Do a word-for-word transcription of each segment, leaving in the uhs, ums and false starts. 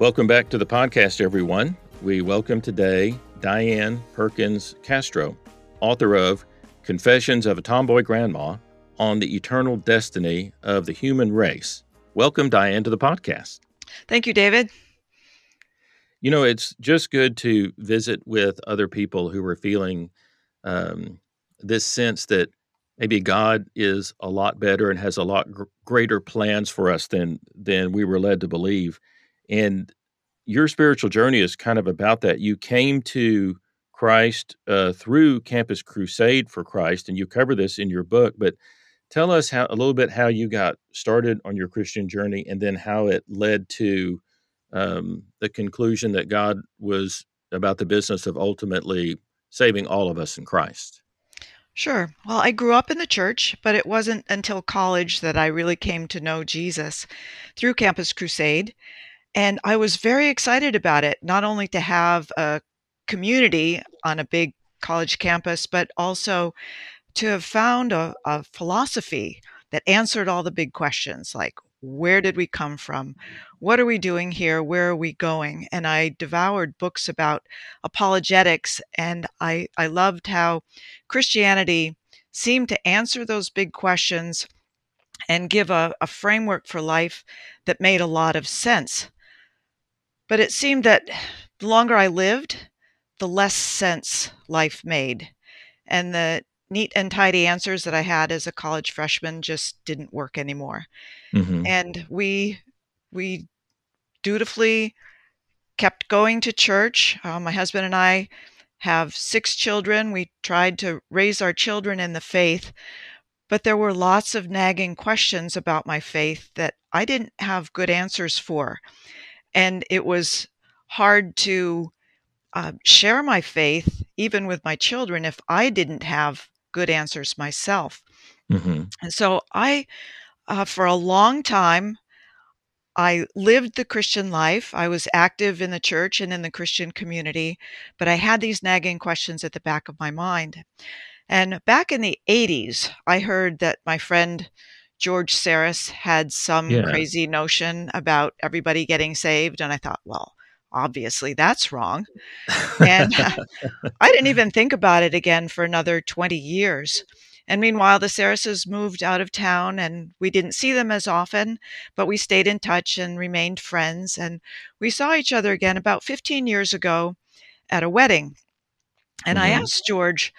Welcome back to the podcast, everyone. We welcome today Diane Perkins Castro, author of Confessions of a Tomboy Grandma on the Eternal Destiny of the Human Race. Welcome, Diane, to the podcast. Thank you, David. You know, it's just good to visit with other people who are feeling um, this sense that maybe God is a lot better and has a lot gr- greater plans for us than than we were led to believe. And your spiritual journey is kind of about that. You came to Christ uh, through Campus Crusade for Christ, and you cover this in your book. But tell us how a little bit how you got started on your Christian journey, and then how it led to um, the conclusion that God was about the business of ultimately saving all of us in Christ. Sure. Well, I grew up in the church, but it wasn't until college that I really came to know Jesus through Campus Crusade. And I was very excited about it, not only to have a community on a big college campus, but also to have found a, a philosophy that answered all the big questions, like, where did we come from? What are we doing here? Where are we going? And I devoured books about apologetics, and I, I loved how Christianity seemed to answer those big questions and give a, a framework for life that made a lot of sense. But it seemed that the longer I lived, the less sense life made. And the neat and tidy answers that I had as a college freshman just didn't work anymore. Mm-hmm. And we we dutifully kept going to church. Uh, my husband and I have six children. We tried to raise our children in the faith, but there were lots of nagging questions about my faith that I didn't have good answers for. And it was hard to uh, share my faith, even with my children, if I didn't have good answers myself. Mm-hmm. And so I, uh, for a long time, I lived the Christian life. I was active in the church and in the Christian community, but I had these nagging questions at the back of my mind. And back in the eighties, I heard that my friend George Sarris had some yeah. crazy notion about everybody getting saved. And I thought, well, obviously that's wrong. And I didn't even think about it again for another twenty years. And meanwhile, the Sarrises moved out of town, and we didn't see them as often, but we stayed in touch and remained friends. And we saw each other again about fifteen years ago at a wedding. And mm-hmm. I asked George,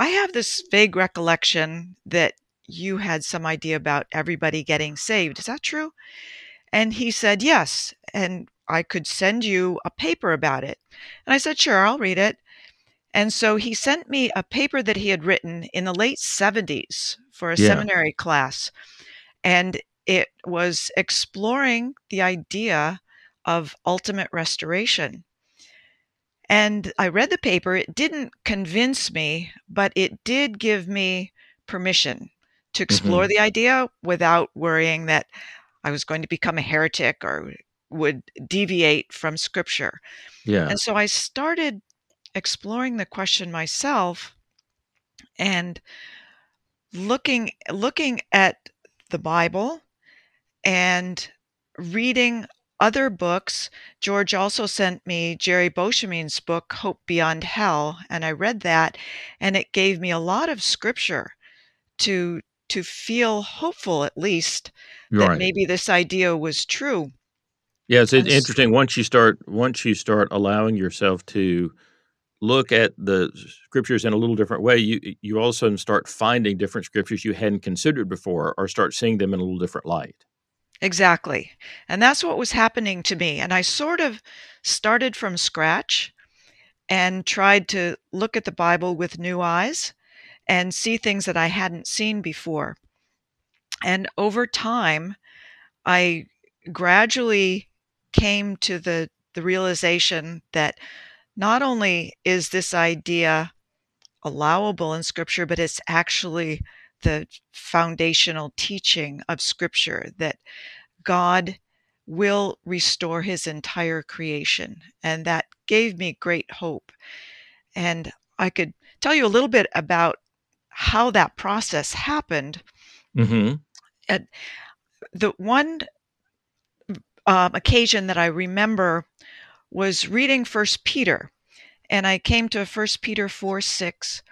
I have this vague recollection that you had some idea about everybody getting saved. Is that true? And he said, yes. And I could send you a paper about it. And I said, sure, I'll read it. And so he sent me a paper that he had written in the late seventies for a yeah. seminary class. And it was exploring the idea of ultimate restoration. And I read the paper. It didn't convince me, but it did give me permission to explore mm-hmm. the idea without worrying that I was going to become a heretic or would deviate from Scripture. Yeah. And so I started exploring the question myself and looking looking at the Bible and reading other books. George also sent me Jerry Boschaming's book, Hope Beyond Hell, and I read that, and it gave me a lot of scripture to to feel hopeful, at least, that right. maybe this idea was true. Yeah, it's and interesting. Once you start, once you start allowing yourself to look at the scriptures in a little different way, you you all of a sudden start finding different scriptures you hadn't considered before, or start seeing them in a little different light. Exactly. And that's what was happening to me. And I sort of started from scratch and tried to look at the Bible with new eyes and see things that I hadn't seen before. And over time, I gradually came to the the realization that not only is this idea allowable in Scripture, but it's actually the foundational teaching of Scripture, that God will restore his entire creation. And that gave me great hope. And I could tell you a little bit about how that process happened. Mm-hmm. And the one um, occasion that I remember was reading First Peter. And I came to First Peter four six,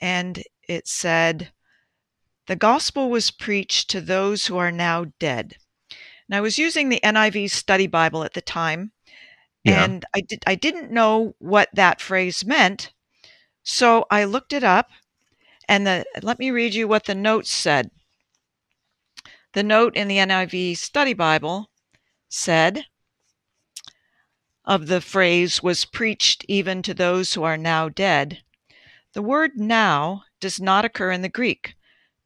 and it said, "The gospel was preached to those who are now dead." And I was using the N I V Study Bible at the time, yeah. and I did, I didn't know what that phrase meant. So I looked it up, and the, let me read you what the note said. The note in the N I V Study Bible said, of the phrase "was preached even to those who are now dead," the word "now" does not occur in the Greek,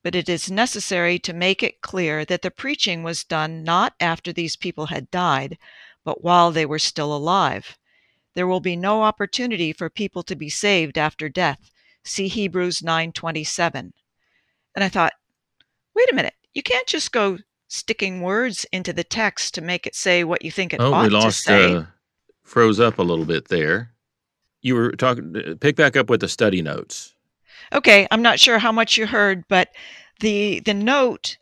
but it is necessary to make it clear that the preaching was done not after these people had died, but while they were still alive. There will be no opportunity for people to be saved after death. See Hebrews nine twenty-seven. And I thought, wait a minute, you can't just go sticking words into the text to make it say what you think it oh, ought we lost, to say. Uh, froze up a little bit there. You were talking, pick back up with the study notes. Okay, I'm not sure how much you heard, but the the note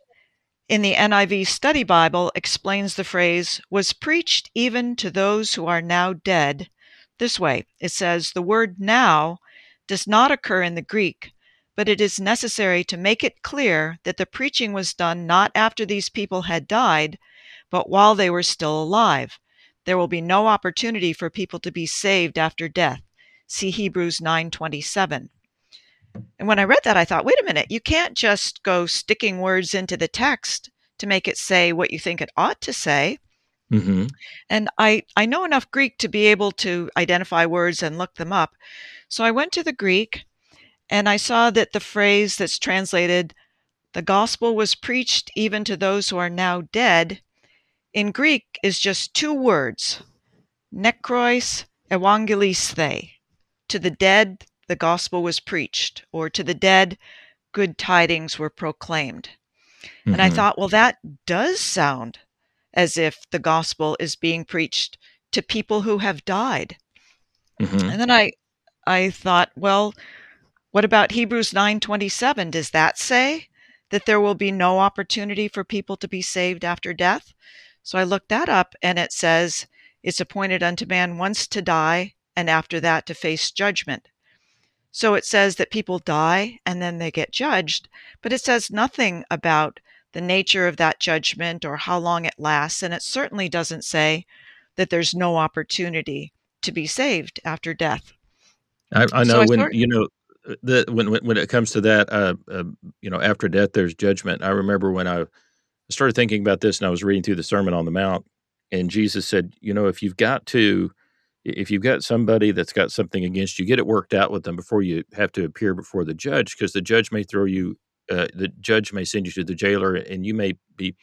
in the N I V Study Bible explains the phrase "was preached even to those who are now dead" this way. It says, "The word 'now' does not occur in the Greek, but it is necessary to make it clear that the preaching was done not after these people had died, but while they were still alive. There will be no opportunity for people to be saved after death." See Hebrews nine twenty-seven. And when I read that, I thought, wait a minute, you can't just go sticking words into the text to make it say what you think it ought to say. Mm-hmm. And I, I know enough Greek to be able to identify words and look them up. So I went to the Greek, and I saw that the phrase that's translated, "the gospel was preached even to those who are now dead," in Greek is just two words, nekrois evangelisthe, to the dead the gospel was preached, or to the dead, good tidings were proclaimed. Mm-hmm. And I thought, well, that does sound as if the gospel is being preached to people who have died. Mm-hmm. And then I, I thought, well, what about Hebrews nine twenty-seven? Does that say that there will be no opportunity for people to be saved after death? So I looked that up, and it says, "It's appointed unto man once to die, and after that to face judgment." So it says that people die and then they get judged, but it says nothing about the nature of that judgment or how long it lasts. And it certainly doesn't say that there's no opportunity to be saved after death. I, I know so when, I started, you know, the, when, when, when it comes to that, uh, uh, you know, after death, there's judgment. I remember when I started thinking about this and I was reading through the Sermon on the Mount, and Jesus said, you know, if you've got to If you've got somebody that's got something against you, get it worked out with them before you have to appear before the judge, because the judge may throw you, uh, the judge may send you to the jailer, and you may be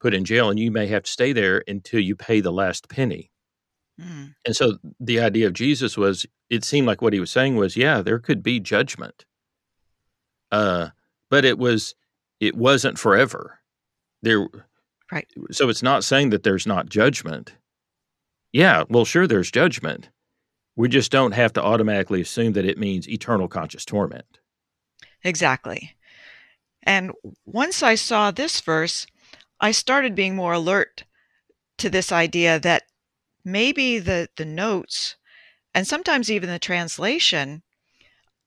put in jail, and you may have to stay there until you pay the last penny. Mm. And so the idea of Jesus was, it seemed like what he was saying was, yeah, there could be judgment, uh, but it was, it wasn't forever. There, right. So it's not saying that there's not judgment. Yeah, well, sure, there's judgment. We just don't have to automatically assume that it means eternal conscious torment. Exactly. And once I saw this verse, I started being more alert to this idea that maybe the, the notes, and sometimes even the translation,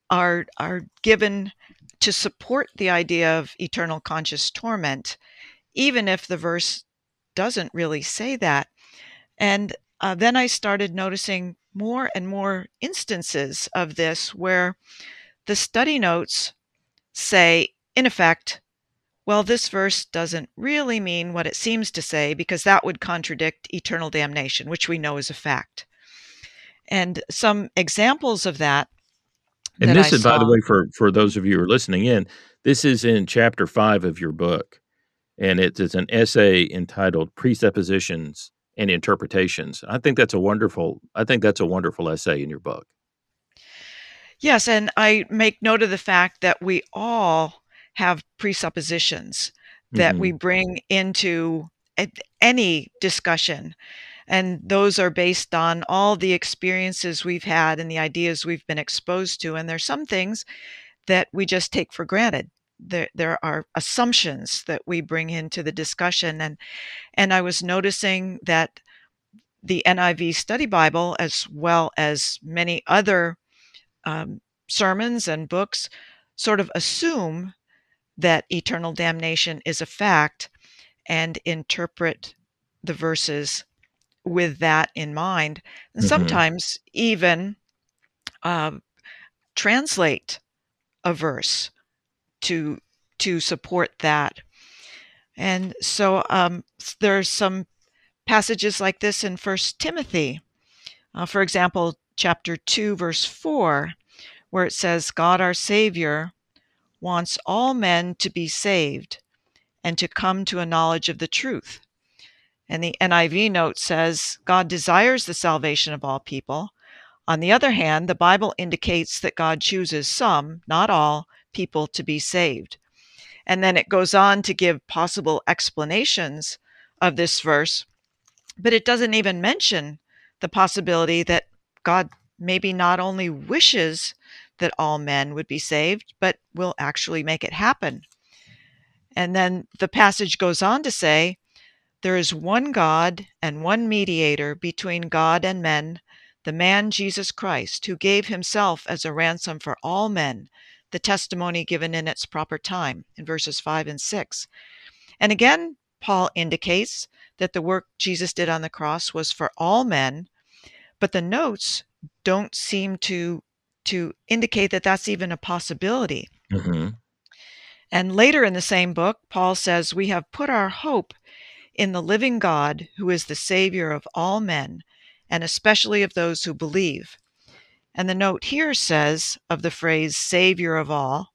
are are given to support the idea of eternal conscious torment, even if the verse doesn't really say that. And Uh, then I started noticing more and more instances of this where the study notes say, in effect, well, this verse doesn't really mean what it seems to say, because that would contradict eternal damnation, which we know is a fact. And some examples of that. And that this I is, saw, by the way, for, for those of you who are listening in, this is in chapter five of your book, and it is an essay entitled "Presuppositions and interpretations. I think that's a wonderful, I think that's a wonderful essay in your book. Yes, and I make note of the fact that we all have presuppositions that mm-hmm. we bring into any discussion. And those are based on all the experiences we've had and the ideas we've been exposed to. And there's some things that we just take for granted. There, there are assumptions that we bring into the discussion. And, and I was noticing that the N I V Study Bible, as well as many other um, sermons and books, sort of assume that eternal damnation is a fact and interpret the verses with that in mind, and mm-hmm. sometimes even uh, translate a verse to to support that. And so um, there are some passages like this in First Timothy, uh, for example, chapter two, verse four, where it says, "God our Savior wants all men to be saved and to come to a knowledge of the truth." And the N I V note says, "God desires the salvation of all people. On the other hand, the Bible indicates that God chooses some, not all, people to be saved." And then it goes on to give possible explanations of this verse, but it doesn't even mention the possibility that God maybe not only wishes that all men would be saved, but will actually make it happen. And then the passage goes on to say, "There is one God and one mediator between God and men, the man Jesus Christ, who gave himself as a ransom for all men, the testimony given in its proper time," in verses five and six. And again, Paul indicates that the work Jesus did on the cross was for all men, but the notes don't seem to, to indicate that that's even a possibility. Mm-hmm. And later in the same book, Paul says, "We have put our hope in the living God, who is the Savior of all men, and especially of those who believe." And the note here says of the phrase "Savior of all,"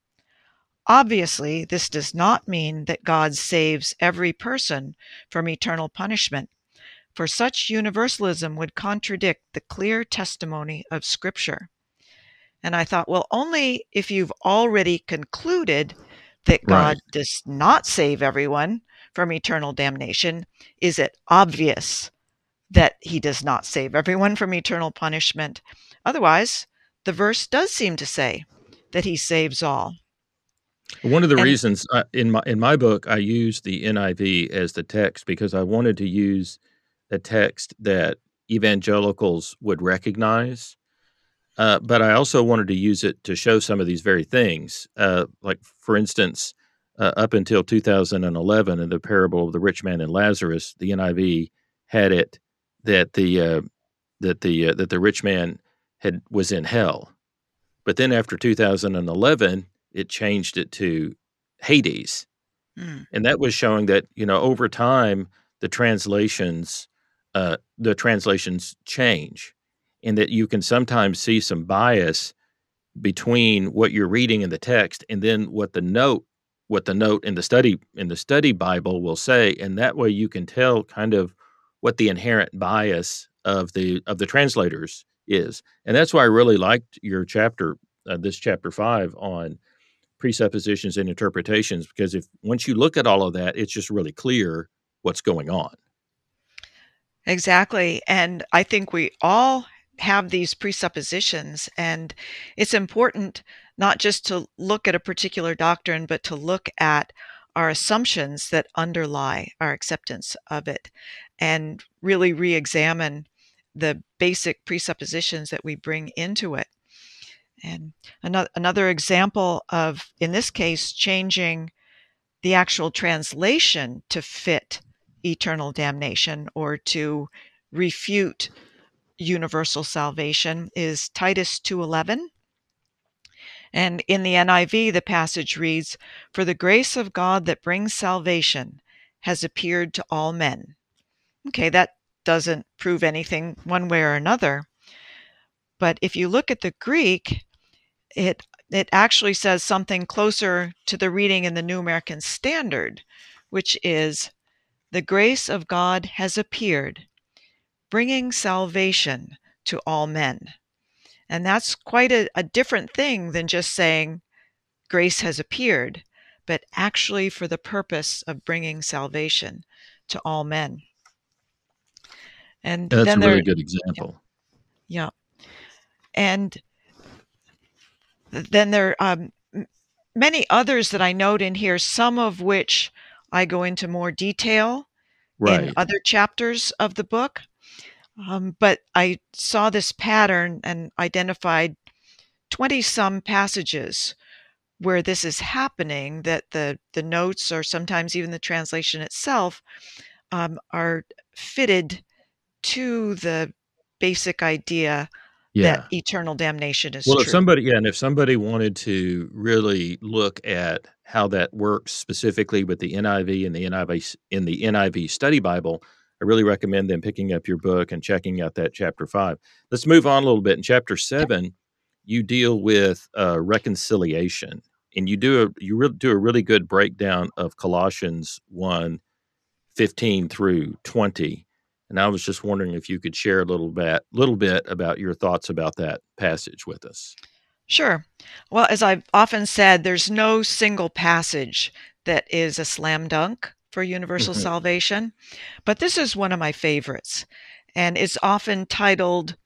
obviously this does not mean that God saves every person from eternal punishment, for such universalism would contradict the clear testimony of Scripture. And I thought, well, only if you've already concluded that God right. does not save everyone from eternal damnation, is it obvious that he does not save everyone from eternal punishment. Otherwise, the verse does seem to say that he saves all. One of the and, reasons I, in my in my book, I used the N I V as the text because I wanted to use a text that evangelicals would recognize, uh, but I also wanted to use it to show some of these very things. Uh, like, for instance, Uh, up until two thousand eleven, in the parable of the rich man and Lazarus, the N I V had it that the uh, that the uh, that the rich man had was in hell, but then after two thousand eleven, it changed it to Hades, mm. and that was showing that you know over time the translations uh, the translations change, and that you can sometimes see some bias between what you're reading in the text and then what the note. what the note in the study in the study Bible will say, and that way you can tell kind of what the inherent bias of the of the translators is. And that's why I really liked your chapter, uh, this chapter five on presuppositions and interpretations, because if once you look at all of that, it's just really clear what's going on. Exactly. And I think we all have these presuppositions, and it's important not just to look at a particular doctrine, but to look at our assumptions that underlie our acceptance of it and really re-examine the basic presuppositions that we bring into it. And another, another example of, in this case, changing the actual translation to fit eternal damnation or to refute universal salvation is Titus two eleven. And in the N I V, the passage reads, "For the grace of God that brings salvation has appeared to all men." Okay, that doesn't prove anything one way or another. But if you look at the Greek, it it actually says something closer to the reading in the New American Standard, which is, "The grace of God has appeared, bringing salvation to all men. And that's quite a, a different thing than just saying grace has appeared, but actually for the purpose of bringing salvation to all men. And that's then a really good example. Yeah. yeah. And then there are um, many others that I note in here, some of which I go into more detail right. in other chapters of the book. Um, but I saw this pattern and identified twenty-some passages where this is happening, that the, the notes, or sometimes even the translation itself, um, are fitted to the basic idea yeah. that eternal damnation is well, true. Well, if somebody, yeah, and if somebody wanted to really look at how that works specifically with the N I V and the N I V in the N I V Study Bible, I really recommend them picking up your book and checking out that chapter five. Let's move on a little bit. In chapter seven, you deal with uh, reconciliation, and you do a you re- do a really good breakdown of Colossians one fifteen through twenty. And I was just wondering if you could share a little bit, little bit about your thoughts about that passage with us. Sure. Well, as I've often said, there's no single passage that is a slam dunk for universal salvation, but this is one of my favorites. And it's often titled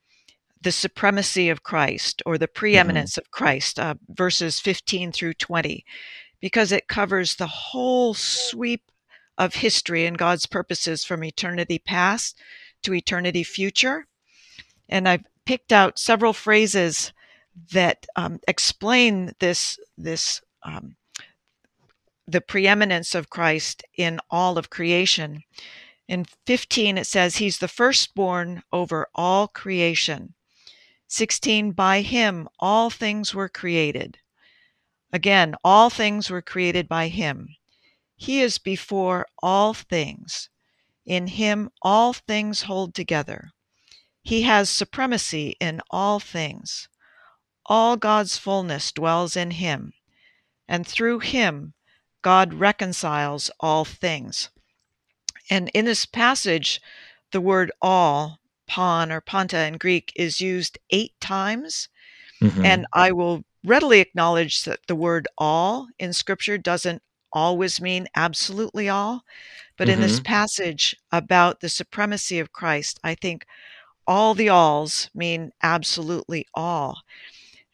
The Supremacy of Christ, or The Preeminence mm-hmm. of Christ, uh, verses fifteen through twenty, because it covers the whole sweep of history and God's purposes from eternity past to eternity future. And I've picked out several phrases that um, explain this, this um, the preeminence of Christ in all of creation. In fifteen, it says, he's the firstborn over all creation. sixteen, by him, all things were created. Again, all things were created by him. He is before all things. In him, all things hold together. He has supremacy in all things. All God's fullness dwells in him, and through him, God reconciles all things. And in this passage, the word all, pon or panta in Greek, is used eight times. Mm-hmm. And I will readily acknowledge that the word all in Scripture doesn't always mean absolutely all. But mm-hmm. in this passage about the supremacy of Christ, I think all the alls mean absolutely all.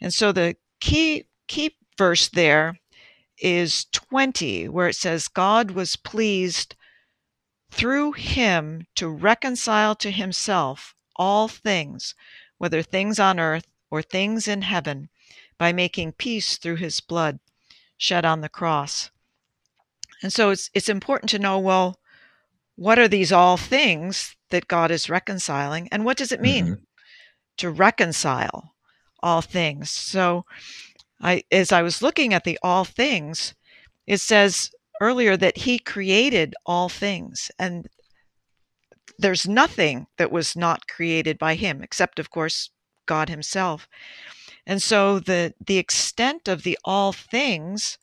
And so the key, key verse there is twenty, where it says, God was pleased through him to reconcile to himself all things, whether things on earth or things in heaven, by making peace through his blood shed on the cross. And so it's it's important to know, well, what are these all things that God is reconciling? And what does it mean mm-hmm. to reconcile all things? So I, as I was looking at the all things, it says earlier that he created all things. And there's nothing that was not created by him, except, of course, God himself. And so the, the extent of the all things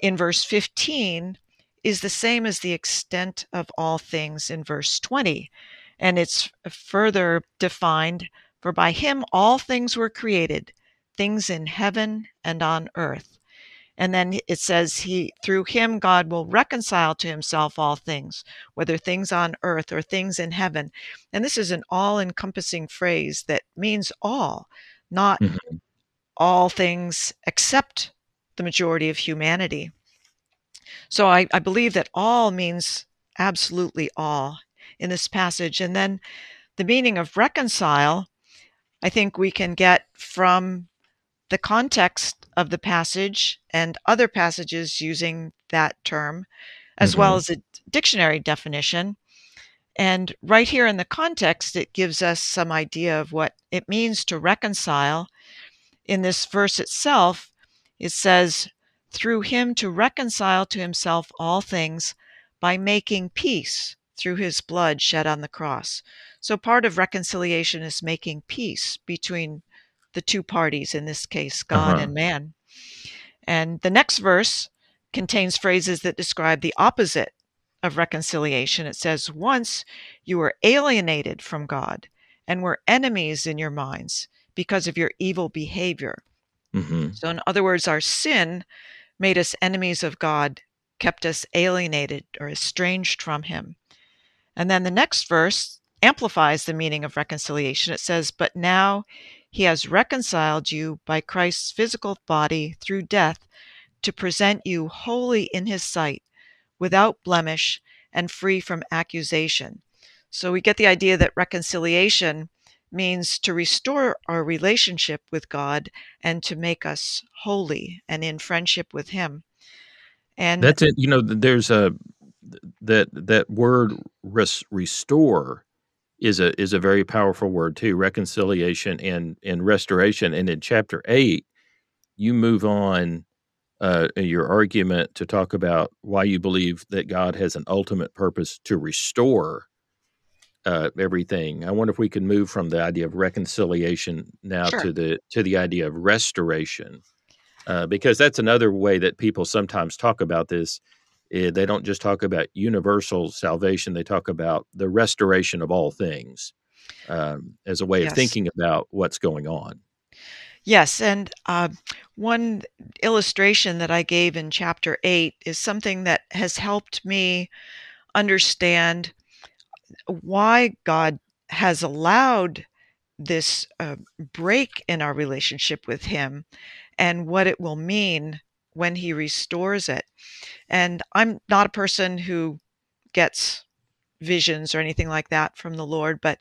in verse fifteen is the same as the extent of all things in verse twenty. And it's further defined, for by him all things were created, things in heaven and on earth. And then it says, he, through him, God will reconcile to himself all things, whether things on earth or things in heaven. And this is an all-encompassing phrase that means all, not mm-hmm. all things except the majority of humanity. So I, I believe that all means absolutely all in this passage. And then the meaning of reconcile, I think we can get from the context of the passage and other passages using that term, as mm-hmm. well as a dictionary definition. And right here in the context, it gives us some idea of what it means to reconcile. In this verse itself, it says, through him to reconcile to himself all things by making peace through his blood shed on the cross. So part of reconciliation is making peace between the two parties, in this case, God uh-huh. and man. And the next verse contains phrases that describe the opposite of reconciliation, it says, once you were alienated from God and were enemies in your minds because of your evil behavior. Mm-hmm. So in other words, our sin made us enemies of God, kept us alienated or estranged from him. And then the next verse amplifies the meaning of reconciliation. It says, but now he has reconciled you by Christ's physical body through death to present you holy in his sight, without blemish and free from accusation. So we get the idea that reconciliation means to restore our relationship with God and to make us holy and in friendship with him. And that's it. You know, there's a that that word res, restore is a is a very powerful word too. Reconciliation and and restoration. And in chapter eight, you move on uh, your argument to talk about why you believe that God has an ultimate purpose to restore Uh, everything. I wonder if we could move from the idea of reconciliation now sure. to the to the idea of restoration, uh, because that's another way that people sometimes talk about this. Uh, they don't just talk about universal salvation; they talk about the restoration of all things um, as a way yes. of thinking about what's going on. Yes, and uh, one illustration that I gave in chapter eight is something that has helped me understand why God has allowed this uh, break in our relationship with him and what it will mean when he restores it. And I'm not a person who gets visions or anything like that from the Lord, but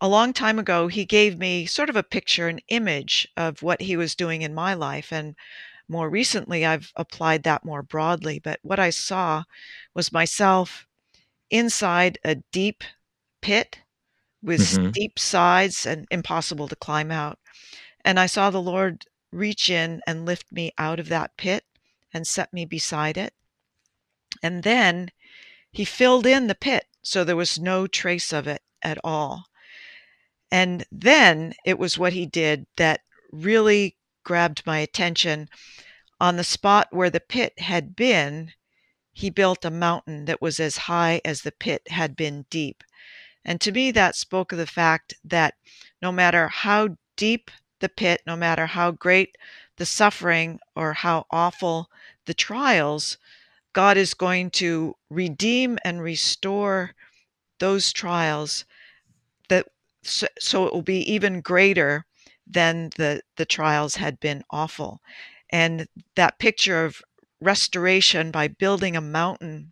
a long time ago, he gave me sort of a picture, an image of what he was doing in my life. And more recently, I've applied that more broadly. But what I saw was myself inside a deep pit with mm-hmm. steep sides and impossible to climb out. And I saw the Lord reach in and lift me out of that pit and set me beside it. And then he filled in the pit, so there was no trace of it at all. And then it was what he did that really grabbed my attention. On the spot where the pit had been, he built a mountain that was as high as the pit had been deep. And to me, that spoke of the fact that no matter how deep the pit, no matter how great the suffering or how awful the trials, God is going to redeem and restore those trials, that so, so it will be even greater than the, the trials had been awful. And that picture of restoration by building a mountain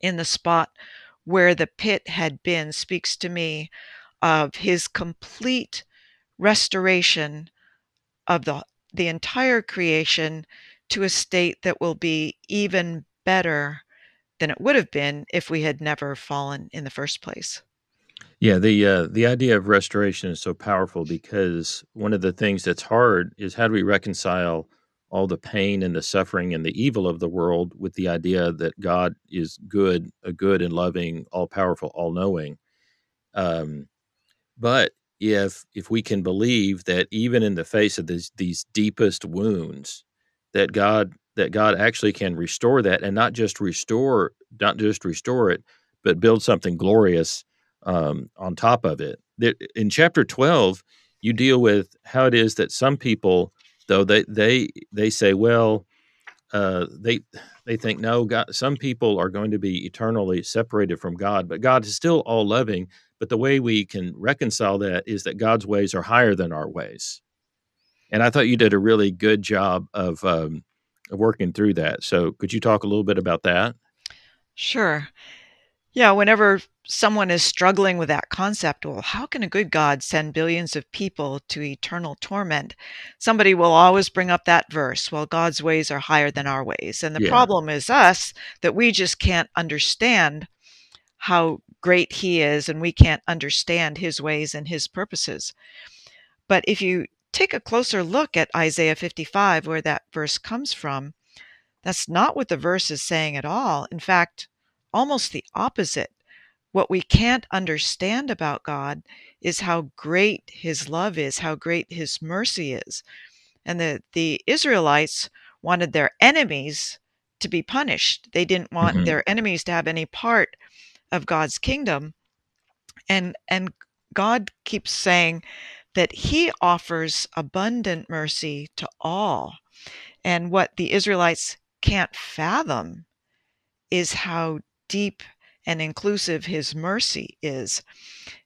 in the spot where the pit had been speaks to me of his complete restoration of the the entire creation to a state that will be even better than it would have been if we had never fallen in the first place. Yeah, the uh, the idea of restoration is so powerful, because one of the things that's hard is, how do we reconcile all the pain and the suffering and the evil of the world with the idea that God is good, a good and loving, all-powerful, all-knowing. Um, but if if we can believe that even in the face of these these deepest wounds, that God that God actually can restore that, and not just restore, not just restore it, but build something glorious um, on top of it. In chapter twelve, you deal with how it is that some people, though they they they say, well, uh, they they think, no, God, some people are going to be eternally separated from God, but God is still all loving. But the way we can reconcile that is that God's ways are higher than our ways. And I thought you did a really good job of um, working through that. So could you talk a little bit about that? Sure. Yeah, whenever someone is struggling with that concept, well, how can a good God send billions of people to eternal torment? Somebody will always bring up that verse, well, God's ways are higher than our ways. And the yeah. problem is us, that we just can't understand how great he is, and we can't understand his ways and his purposes. But if you take a closer look at Isaiah fifty-five, where that verse comes from, that's not what the verse is saying at all. In fact, almost the opposite. What we can't understand about God is how great his love is, how great his mercy is. And the, the Israelites wanted their enemies to be punished. They didn't want mm-hmm. their enemies to have any part of God's kingdom. And, and God keeps saying that he offers abundant mercy to all. And what the Israelites can't fathom is how deep and inclusive his mercy is.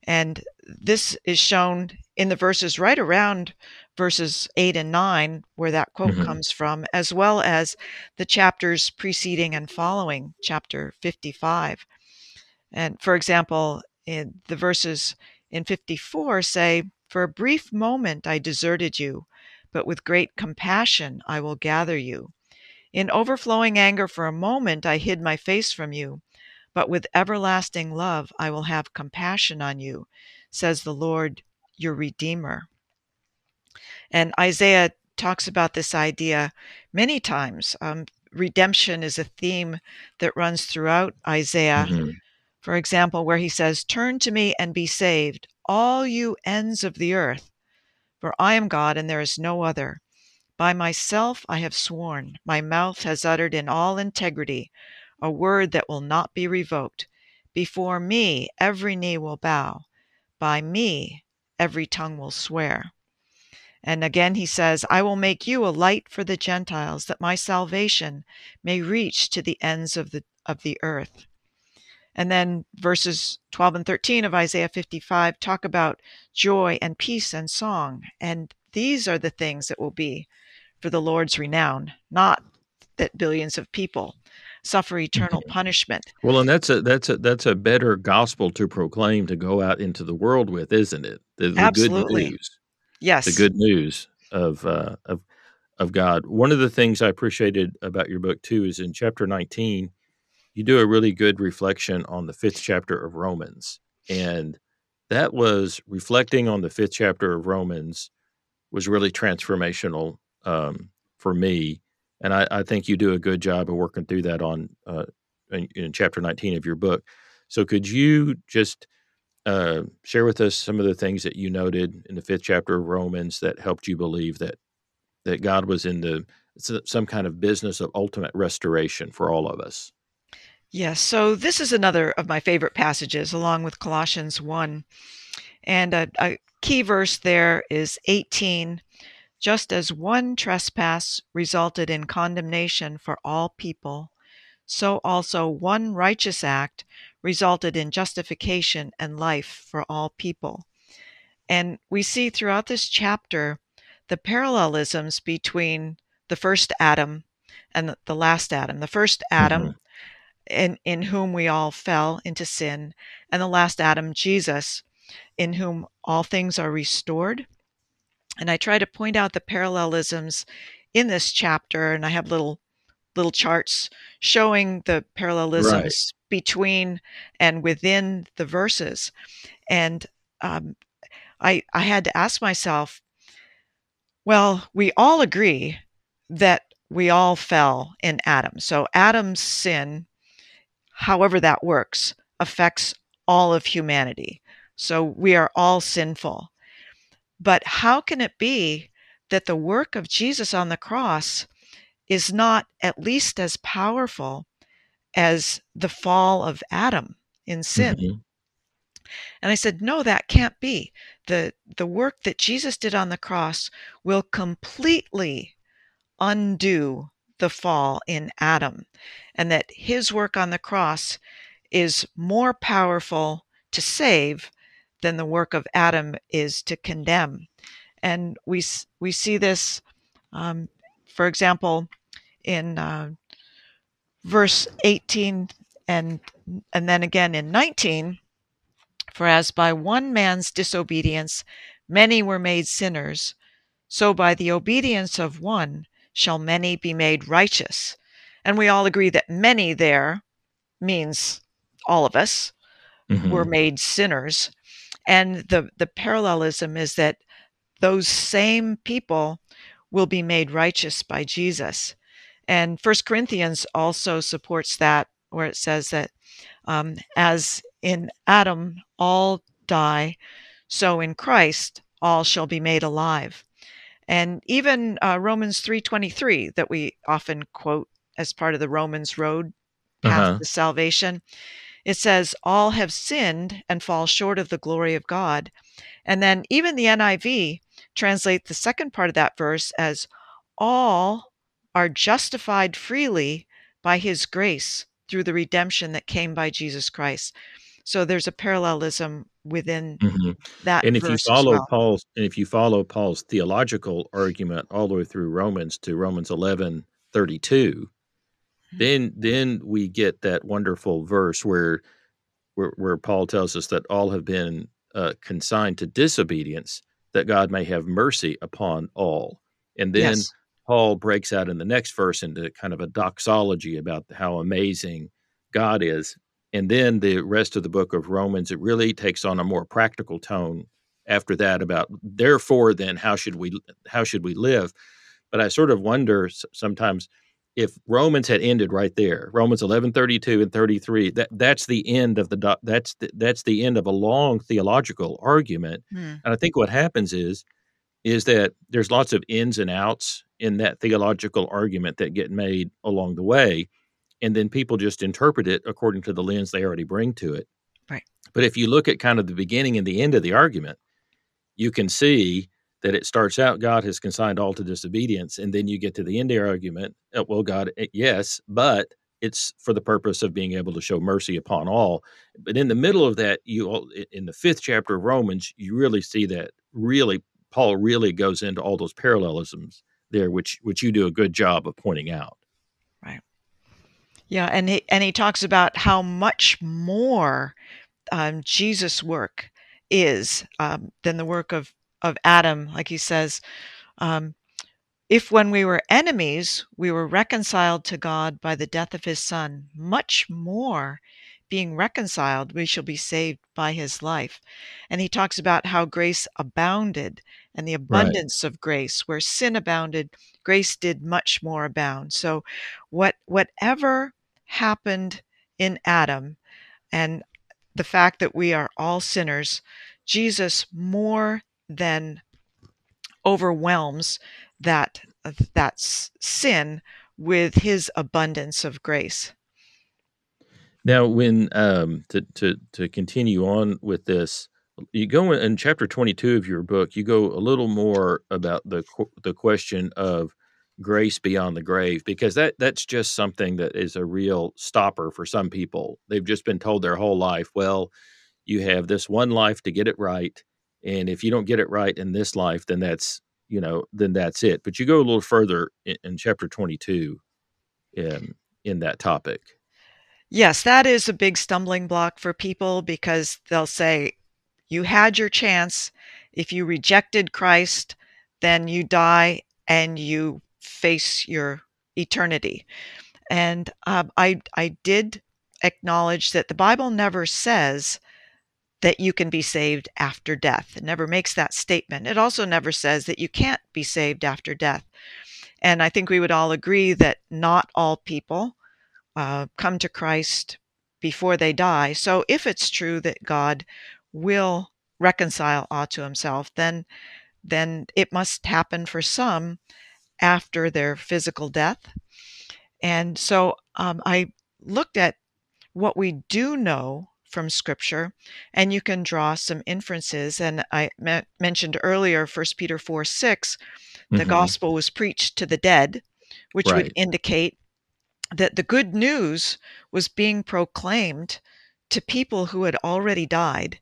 And this is shown in the verses right around verses eight and nine, where that quote mm-hmm. comes from, as well as the chapters preceding and following chapter fifty-five. And for example, in the verses in fifty-four say, "For a brief moment I deserted you, but with great compassion I will gather you. In overflowing anger for a moment I hid my face from you, but with everlasting love I will have compassion on you, says the Lord, your Redeemer." And Isaiah talks about this idea many times. Um, redemption is a theme that runs throughout Isaiah. Mm-hmm. For example, where he says, "Turn to me and be saved, all you ends of the earth, for I am God and there is no other. By myself I have sworn, my mouth has uttered in all integrity a word that will not be revoked. Before me every knee will bow, by me every tongue will swear." And again he says, "I will make you a light for the Gentiles, that my salvation may reach to the ends of the of the earth." And then verses twelve and thirteen of Isaiah fifty-five talk about joy and peace and song. And these are the things that will be for the Lord's renown, not that billions of people suffer eternal punishment. Well, and that's a that's a that's a better gospel to proclaim, to go out into the world with, isn't it? The, the Absolutely. Good news. Yes. The good news of uh, of of God. One of the things I appreciated about your book too is in chapter nineteen, you do a really good reflection on the fifth chapter of Romans, and that was reflecting on the fifth chapter of Romans was really transformational um, for me, and I, I think you do a good job of working through that on uh, in, in chapter nineteen of your book. So, could you just Uh, share with us some of the things that you noted in the fifth chapter of Romans that helped you believe that that God was in the some kind of business of ultimate restoration for all of us? Yes. So this is another of my favorite passages, along with Colossians one. And a, a key verse there is eighteen. "Just as one trespass resulted in condemnation for all people, so also one righteous act resulted in justification and life for all people." And we see throughout this chapter the parallelisms between the first Adam and the last Adam. The first Adam, mm-hmm. in, in whom we all fell into sin, and the last Adam, Jesus, in whom all things are restored. And I try to point out the parallelisms in this chapter, and I have little little charts showing the parallelisms right. between and within the verses. And um, I, I had to ask myself, well, we all agree that we all fell in Adam. So Adam's sin, however that works, affects all of humanity. So we are all sinful. But how can it be that the work of Jesus on the cross is not at least as powerful as the fall of Adam in sin? Mm-hmm. And I said, no, that can't be. The, the work that Jesus did on the cross will completely undo the fall in Adam, and that his work on the cross is more powerful to save than the work of Adam is to condemn. And we, we see this, um, for example, in uh, verse eighteen and and then again in nineteen, "For as by one man's disobedience many were made sinners, so by the obedience of one shall many be made righteous." And we all agree that many there means all of us mm-hmm. were made sinners. And the, the parallelism is that those same people will be made righteous by Jesus. And First Corinthians also supports that, where it says that um, as in Adam all die, so in Christ all shall be made alive. And even uh, Romans three twenty-three that we often quote as part of the Romans road path uh-huh. to salvation. It says, all have sinned and fall short of the glory of God. And then even the N I V translates the second part of that verse as, all are justified freely by his grace through the redemption that came by Jesus Christ. So there's a parallelism within mm-hmm. that. And if verse you follow well. Paul's, and if you follow Paul's theological argument all the way through Romans to Romans eleven thirty-two, mm-hmm. then then we get that wonderful verse where where, where Paul tells us that all have been uh, consigned to disobedience, that God may have mercy upon all. And then yes. Paul breaks out in the next verse into kind of a doxology about how amazing God is. And then the rest of the book of Romans, it really takes on a more practical tone after that about, therefore, then how should we how should we live? But I sort of wonder sometimes if Romans had ended right there, Romans eleven thirty-two and thirty-three, that that's the end of the that's the, that's the end of a long theological argument. Mm. And I think what happens is is that there's lots of ins and outs in that theological argument that get made along the way. And then people just interpret it according to the lens they already bring to it. Right. But if you look at kind of the beginning and the end of the argument, you can see that it starts out, God has consigned all to disobedience. And then you get to the end of the argument, well, God, yes, but it's for the purpose of being able to show mercy upon all. But in the middle of that, you in the fifth chapter of Romans, you really see that really, Paul really goes into all those parallelisms there, which which you do a good job of pointing out. Yeah, and he, and he talks about how much more um, Jesus' work is um, than the work of, of Adam. Like he says, um, if when we were enemies, we were reconciled to God by the death of his son, much more being reconciled, we shall be saved by his life. And he talks about how grace abounded and the abundance right. of grace, where sin abounded, grace did much more abound. So what whatever happened in Adam and the fact that we are all sinners, Jesus more than overwhelms that that sin with his abundance of grace. Now, when um, to, to to continue on with this, you go in chapter twenty-two of your book, you go a little more about the the question of grace beyond the grave, because that that's just something that is a real stopper for some people. They've just been told their whole life, well, you have this one life to get it right. And if you don't get it right in this life, then that's, you know, then that's it. But you go a little further in, in chapter twenty-two in, in that topic. Yes, that is a big stumbling block for people because they'll say, you had your chance. If you rejected Christ, then you die and you face your eternity. And um, I, I did acknowledge that the Bible never says that you can be saved after death. It never makes that statement. It also never says that you can't be saved after death. And I think we would all agree that not all people uh, come to Christ before they die. So if it's true that God will reconcile all to himself, then then it must happen for some after their physical death. And so um, I looked at what we do know from Scripture, and you can draw some inferences. And I me- mentioned earlier, First Peter four six, the mm-hmm. gospel was preached to the dead, which right. would indicate that the good news was being proclaimed to people who had already died.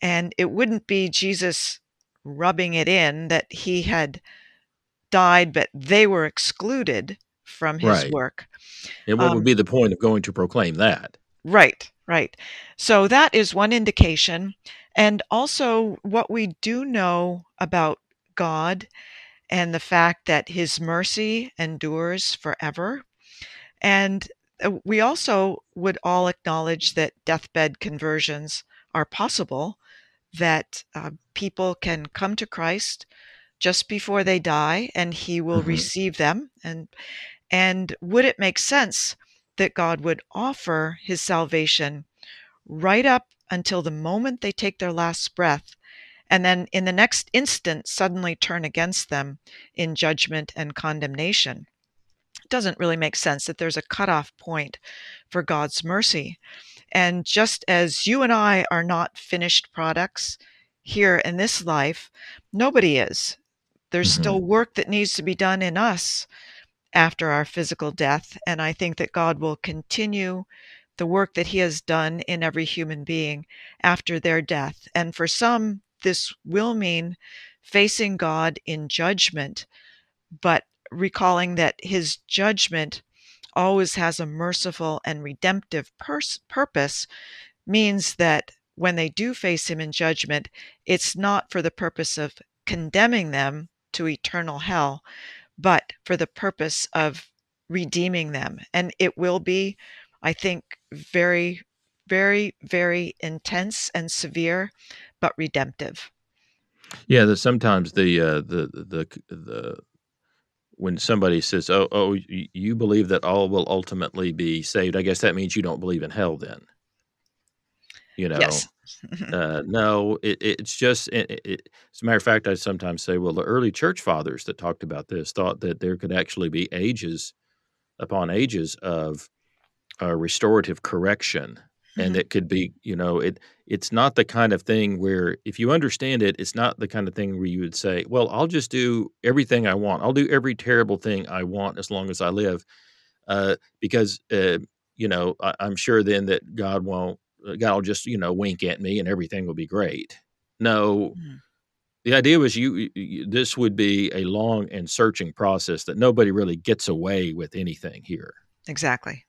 And it wouldn't be Jesus rubbing it in that he had died, but they were excluded from his right. work. And what um, would be the point of going to proclaim that? Right, right. So that is one indication. And also what we do know about God and the fact that his mercy endures forever. And we also would all acknowledge that deathbed conversions are possible, that uh, people can come to Christ just before they die and he will mm-hmm. receive them. And, and would it make sense that God would offer his salvation right up until the moment they take their last breath, and then in the next instant suddenly turn against them in judgment and condemnation? doesn't really make sense that there's a cutoff point for God's mercy. And just as you and I are not finished products here in this life, nobody is. There's mm-hmm. still work that needs to be done in us after our physical death. And I think that God will continue the work that he has done in every human being after their death. And for some, this will mean facing God in judgment, but recalling that his judgment always has a merciful and redemptive pers- purpose means that when they do face him in judgment, it's not for the purpose of condemning them to eternal hell, but for the purpose of redeeming them. And it will be, I think, very, very, very intense and severe, but redemptive. Yeah, the, sometimes the, uh, the the the the when somebody says, "Oh, oh, you believe that all will ultimately be saved," I guess that means you don't believe in hell, then. You know, yes. uh, no, it, it's just. It, it, as a matter of fact, I sometimes say, "Well, the early church fathers that talked about this thought that there could actually be ages upon ages of uh, restorative correction." And it could be, you know, it it's not the kind of thing where, if you understand it, it's not the kind of thing where you would say, well, I'll just do everything I want. I'll do every terrible thing I want as long as I live. Uh, because, uh, you know, I, I'm sure then that God won't, God will just, you know, wink at me and everything will be great. No, mm-hmm. the idea was you, you, this would be a long and searching process that nobody really gets away with anything here. Exactly.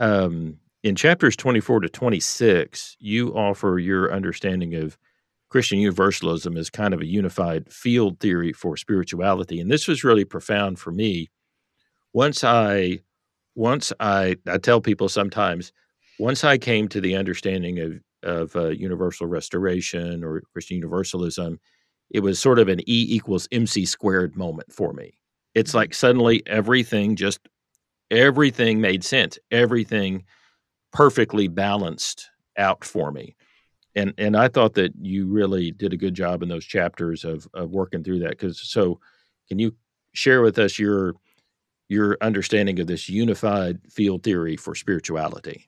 Um. In chapters twenty-four to twenty-six, you offer your understanding of Christian universalism as kind of a unified field theory for spirituality. And this was really profound for me. Once I, once I, I tell people sometimes, once I came to the understanding of, of uh, universal restoration or Christian universalism, it was sort of an E equals M C squared moment for me. It's like suddenly everything just, everything made sense. Everything perfectly balanced out for me. And and I thought that you really did a good job in those chapters of of working through that. 'Cause so can you share with us your your understanding of this unified field theory for spirituality?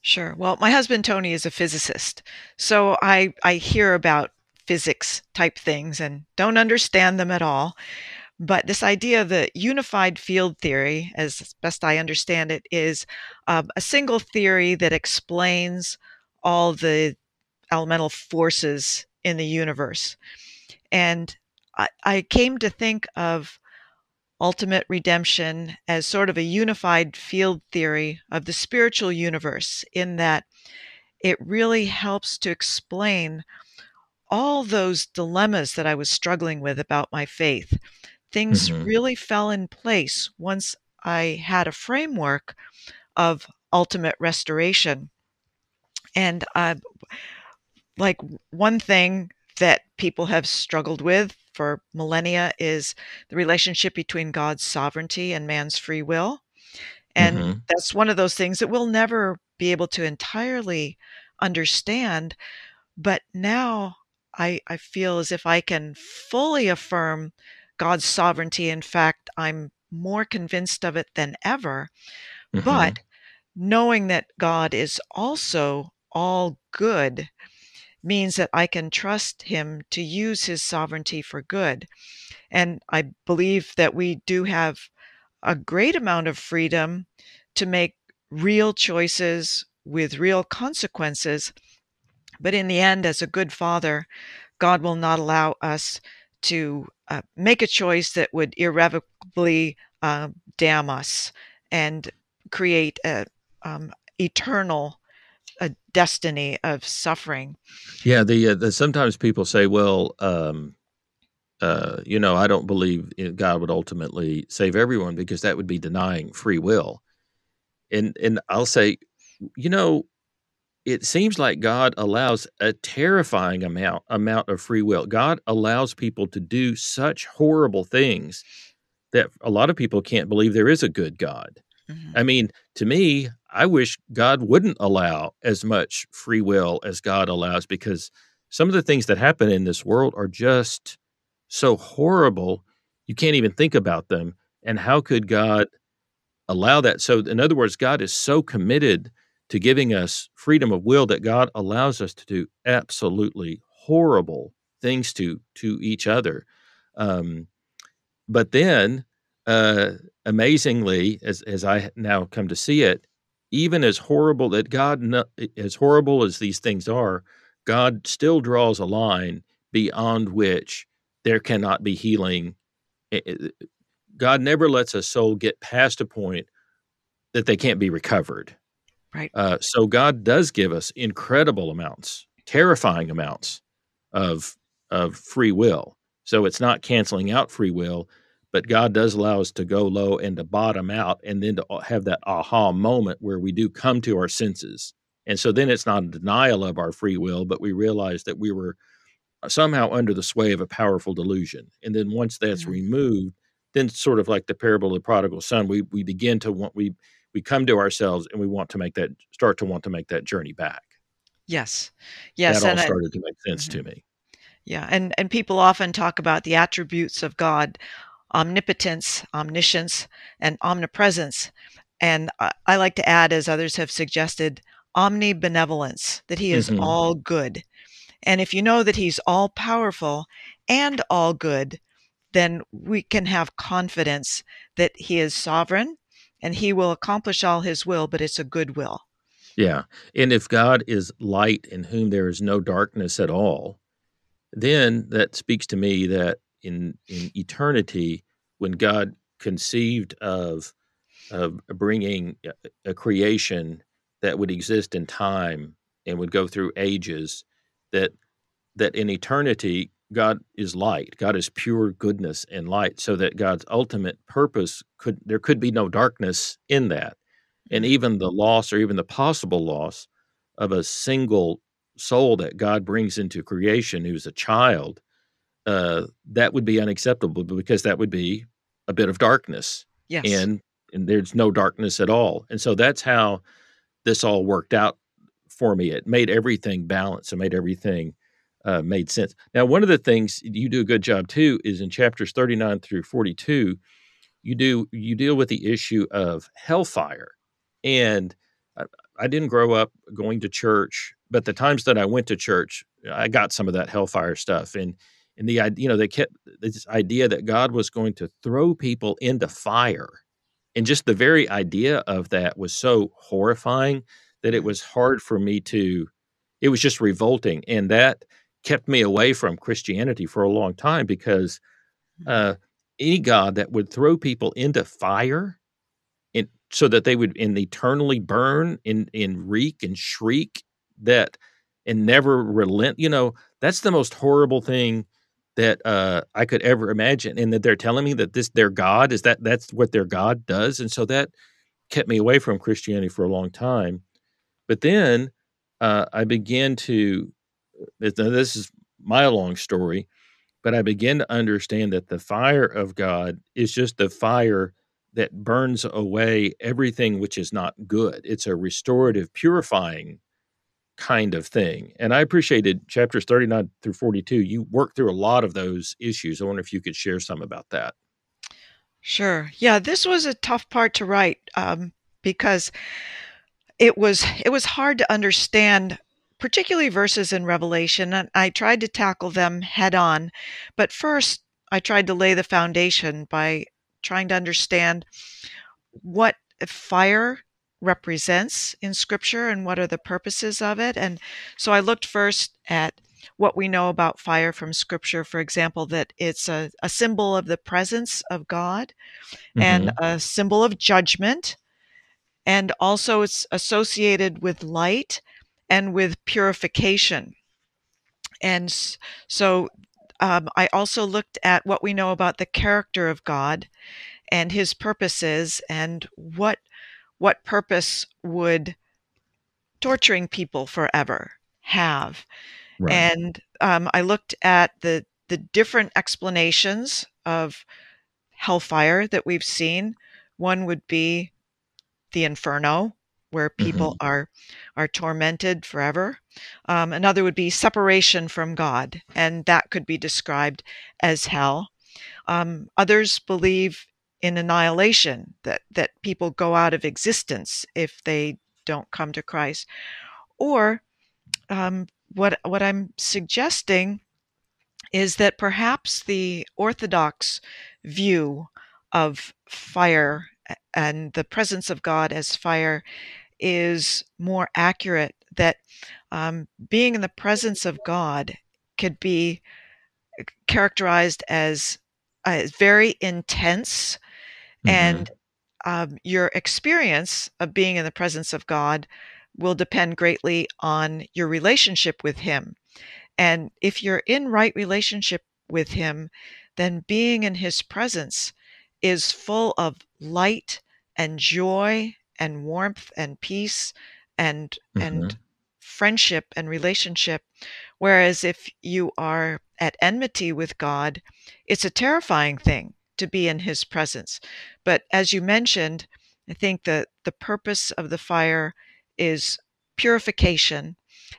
Sure. Well, my husband, Tony, is a physicist. So I, I hear about physics type things and don't understand them at all. But this idea of the unified field theory, as best I understand it, is um, a single theory that explains all the elemental forces in the universe. And I, I came to think of ultimate redemption as sort of a unified field theory of the spiritual universe, in that it really helps to explain all those dilemmas that I was struggling with about my faith. Things mm-hmm. really fell in place once I had a framework of ultimate restoration. And uh, like one thing that people have struggled with for millennia is the relationship between God's sovereignty and man's free will. And mm-hmm. that's one of those things that we'll never be able to entirely understand. But now I, I feel as if I can fully affirm God's sovereignty. In fact, I'm more convinced of it than ever. Mm-hmm. But knowing that God is also all good means that I can trust him to use his sovereignty for good. And I believe that we do have a great amount of freedom to make real choices with real consequences. But in the end, as a good father, God will not allow us to Uh, make a choice that would irrevocably uh, damn us and create a um, eternal a destiny of suffering. Yeah, the, uh, the sometimes people say, well, um, uh, you know, I don't believe God would ultimately save everyone because that would be denying free will. And and I'll say, you know, it seems like God allows a terrifying amount amount of free will. God allows people to do such horrible things that a lot of people can't believe there is a good God. Mm-hmm. I mean, to me, I wish God wouldn't allow as much free will as God allows, because some of the things that happen in this world are just so horrible, you can't even think about them. And how could God allow that? So in other words, God is so committed to giving us freedom of will that God allows us to do absolutely horrible things to to each other. Um, but then, uh, amazingly, as as I now come to see it, even as horrible that God, as horrible as these things are, God still draws a line beyond which there cannot be healing. God never lets a soul get past a point that they can't be recovered. Right. Uh, so God does give us incredible amounts, terrifying amounts of of free will. So it's not canceling out free will, but God does allow us to go low and to bottom out and then to have that aha moment where we do come to our senses. And so then it's not a denial of our free will, but we realize that we were somehow under the sway of a powerful delusion. And then once that's mm-hmm. removed, then sort of like the parable of the prodigal son, we we begin to want, we we come to ourselves and we want to make that, start to want to make that journey back. Yes. Yes. That and all started I, to make sense mm-hmm. to me. Yeah. And, and people often talk about the attributes of God, omnipotence, omniscience, and omnipresence. And I, I like to add, as others have suggested, omnibenevolence, that he is mm-hmm. all good. And if you know that he's all powerful and all good, then we can have confidence that he is sovereign and he will accomplish all his will, but it's a good will. Yeah. And if God is light in whom there is no darkness at all, then that speaks to me that in, in eternity, when God conceived of, of bringing a creation that would exist in time and would go through ages, that that in eternity, God is light. God is pure goodness and light, so that God's ultimate purpose, could there could be no darkness in that. And even the loss or even the possible loss of a single soul that God brings into creation who's a child, uh, that would be unacceptable because that would be a bit of darkness. Yes. And, and there's no darkness at all. And so that's how this all worked out for me. It made everything balanced. It made everything uh, made sense. Now, one of the things you do a good job too is in chapters thirty-nine through forty-two, you do you deal with the issue of hellfire. And I, I didn't grow up going to church, but the times that I went to church, I got some of that hellfire stuff. And and the you know they kept this idea that God was going to throw people into fire, and just the very idea of that was so horrifying that it was hard for me to, it was just revolting. And that kept me away from Christianity for a long time because uh, any God that would throw people into fire and so that they would in eternally burn and, and reek and shriek that and never relent, you know, that's the most horrible thing that uh, I could ever imagine. And that they're telling me that this, their God is that, that's what their God does. And so that kept me away from Christianity for a long time. But then uh, I began to, this is my long story, but I began to understand that the fire of God is just the fire that burns away everything which is not good. It's a restorative, purifying kind of thing. And I appreciated chapters thirty-nine through forty-two. You worked through a lot of those issues. I wonder if you could share some about that. Sure. Yeah, this was a tough part to write um, because... It was it was hard to understand, particularly verses in Revelation, and I tried to tackle them head on. But first, I tried to lay the foundation by trying to understand what fire represents in Scripture and what are the purposes of it. And so I looked first at what we know about fire from Scripture, for example, that it's a, a symbol of the presence of God mm-hmm. and a symbol of judgment. And also it's associated with light and with purification. And so um, I also looked at what we know about the character of God and his purposes and what what purpose would torturing people forever have. Right. And um, I looked at the the different explanations of hellfire that we've seen. One would be the inferno, where people mm-hmm. are are tormented forever. Um, another would be separation from God, and that could be described as hell. Um, others believe in annihilation, that, that people go out of existence if they don't come to Christ. Or um, what, what I'm suggesting is that perhaps the Orthodox view of fire and the presence of God as fire is more accurate, that um, being in the presence of God could be characterized as uh, very intense, mm-hmm. and um, your experience of being in the presence of God will depend greatly on your relationship with Him. And if you're in right relationship with Him, then being in His presence is full of light and joy and warmth and peace and mm-hmm. and friendship and relationship. Whereas if you are at enmity with God, it's a terrifying thing to be in His presence. But as you mentioned, I think that the purpose of the fire is purification,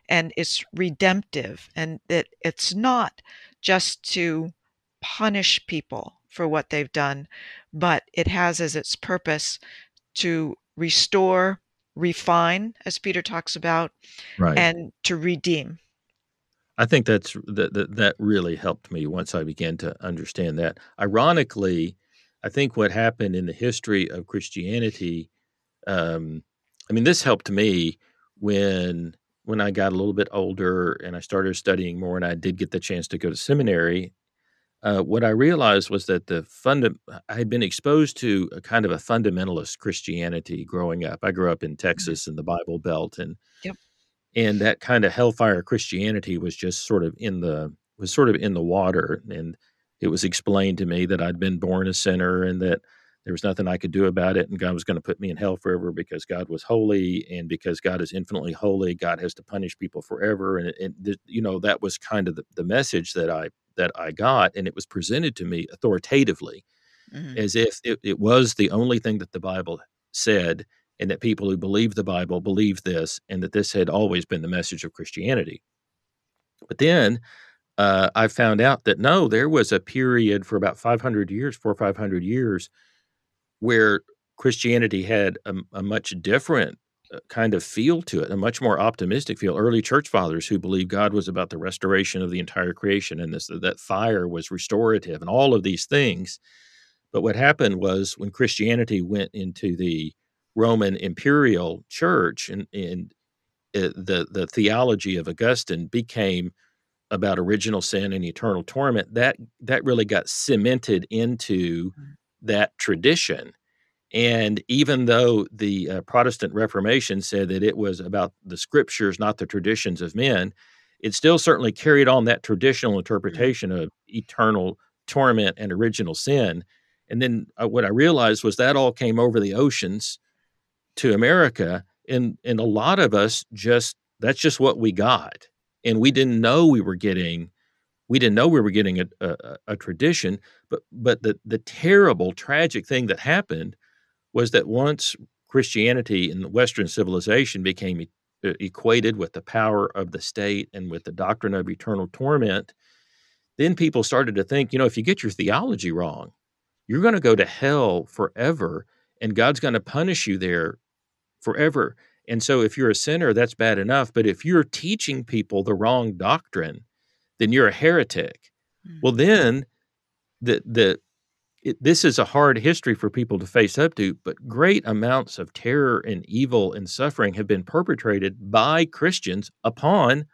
and it's redemptive, and that it's not just to punish people for what they've done, but it has as its purpose to restore, refine, as Peter talks about, right. and to redeem. I think that's that, that that really helped me once I began to understand that. Ironically, I think what happened in the history of Christianity, um, I mean, this helped me when when I got a little bit older and I started studying more, and I did get the chance to go to seminary. Uh, what I realized was that the funda- I had been exposed to a kind of a fundamentalist Christianity growing up. I grew up in Texas in the Bible Belt, and yep. and that kind of hellfire Christianity was just sort of in the was sort of in the water. And it was explained to me that I'd been born a sinner and that there was nothing I could do about it, and God was going to put me in hell forever because God was holy, and because God is infinitely holy, God has to punish people forever. And, and th- you know, that was kind of the, the message that I. that I got, and it was presented to me authoritatively, mm-hmm. as if it, it was the only thing that the Bible said, and that people who believe the Bible believe this, and that this had always been the message of Christianity. But then uh, I found out that, no, there was a period for about five hundred years, four or five hundred years, where Christianity had a, a much different kind of feel to it, a much more optimistic feel. Early church fathers who believed God was about the restoration of the entire creation, and this, that fire was restorative and all of these things. But what happened was when Christianity went into the Roman imperial church, and, and uh, the, the theology of Augustine became about original sin and eternal torment, that, that really got cemented into that tradition. And even though the uh, Protestant Reformation said that it was about the scriptures, not the traditions of men, it still certainly carried on that traditional interpretation of eternal torment and original sin. And then uh, what I realized was that all came over the oceans to America, and and a lot of us just, that's just what we got. And we didn't know we were getting We didn't know we were getting a, a, a tradition, but but the, the terrible, tragic thing that happened was that once Christianity in Western civilization became e- equated with the power of the state and with the doctrine of eternal torment, then people started to think, you know, if you get your theology wrong, you're going to go to hell forever, and God's going to punish you there forever. And so if you're a sinner, that's bad enough, but if you're teaching people the wrong doctrine, then you're a heretic. Mm-hmm. Well, then the the it, this is a hard history for people to face up to, but great amounts of terror and evil and suffering have been perpetrated by Christians upon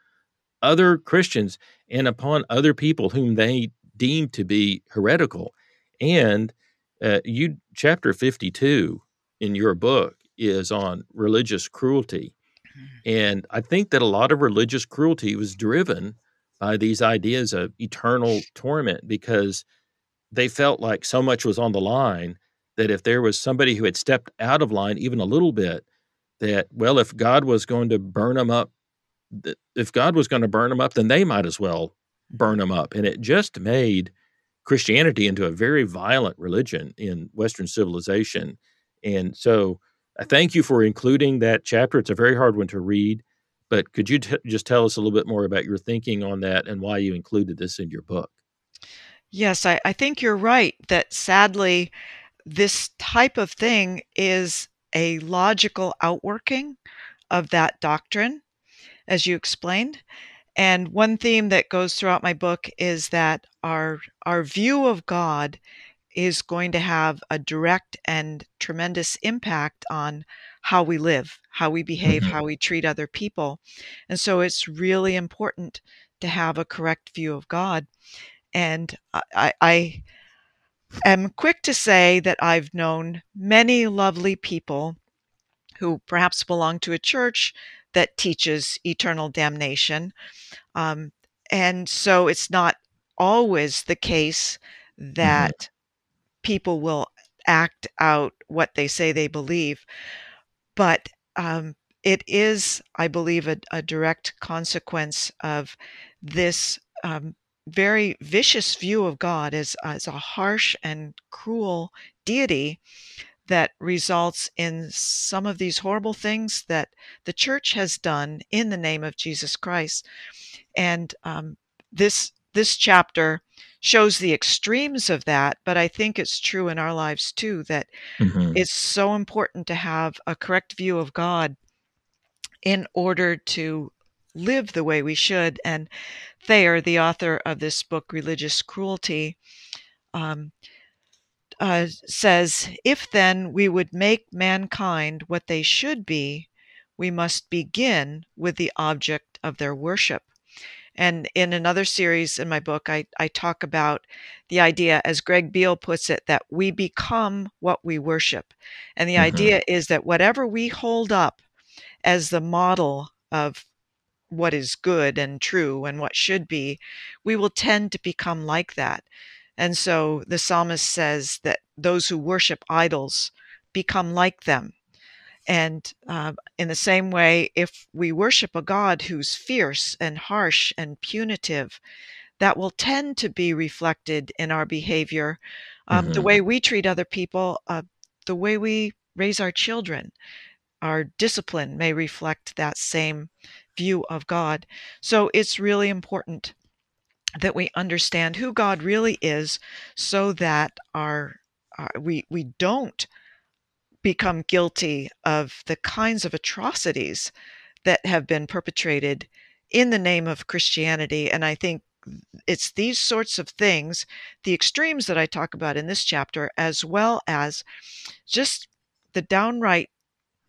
other Christians and upon other people whom they deem to be heretical. And uh, you, chapter fifty-two in your book is on religious cruelty. Mm-hmm. And I think that a lot of religious cruelty was driven by these ideas of eternal torment, because they felt like so much was on the line that if there was somebody who had stepped out of line even a little bit, that, well, if God was going to burn them up, if God was going to burn them up, then they might as well burn them up. And it just made Christianity into a very violent religion in Western civilization. And so I thank you for including that chapter. It's a very hard one to read. But could you t- just tell us a little bit more about your thinking on that and why you included this in your book? Yes, I, I think you're right that sadly this type of thing is a logical outworking of that doctrine, as you explained. And one theme that goes throughout my book is that our our view of God is going to have a direct and tremendous impact on how we live, how we behave, mm-hmm. how we treat other people. And so it's really important to have a correct view of God. And I, I am quick to say that I've known many lovely people who perhaps belong to a church that teaches eternal damnation. Um, and so it's not always the case that mm-hmm. people will act out what they say they believe. But um, it is, I believe, a, a direct consequence of this um, very vicious view of God as, as a harsh and cruel deity that results in some of these horrible things that the church has done in the name of Jesus Christ. And um, this this chapter shows the extremes of that, but I think it's true in our lives too, that mm-hmm. it's so important to have a correct view of God in order to live the way we should. And Thayer, the author of this book, Religious Cruelty, um, uh, says, if then we would make mankind what they should be, we must begin with the object of their worship. And in another series in my book, I, I talk about the idea, as Greg Beale puts it, that we become what we worship. And the mm-hmm. idea is that whatever we hold up as the model of what is good and true and what should be, we will tend to become like that. And so the psalmist says that those who worship idols become like them. And uh, in the same way, if we worship a God who's fierce and harsh and punitive, that will tend to be reflected in our behavior, um, mm-hmm. the way we treat other people, uh, the way we raise our children. Our discipline may reflect that same view of God. So it's really important that we understand who God really is so that our, our we we don't become guilty of the kinds of atrocities that have been perpetrated in the name of Christianity. And I think it's these sorts of things, the extremes that I talk about in this chapter, as well as just the downright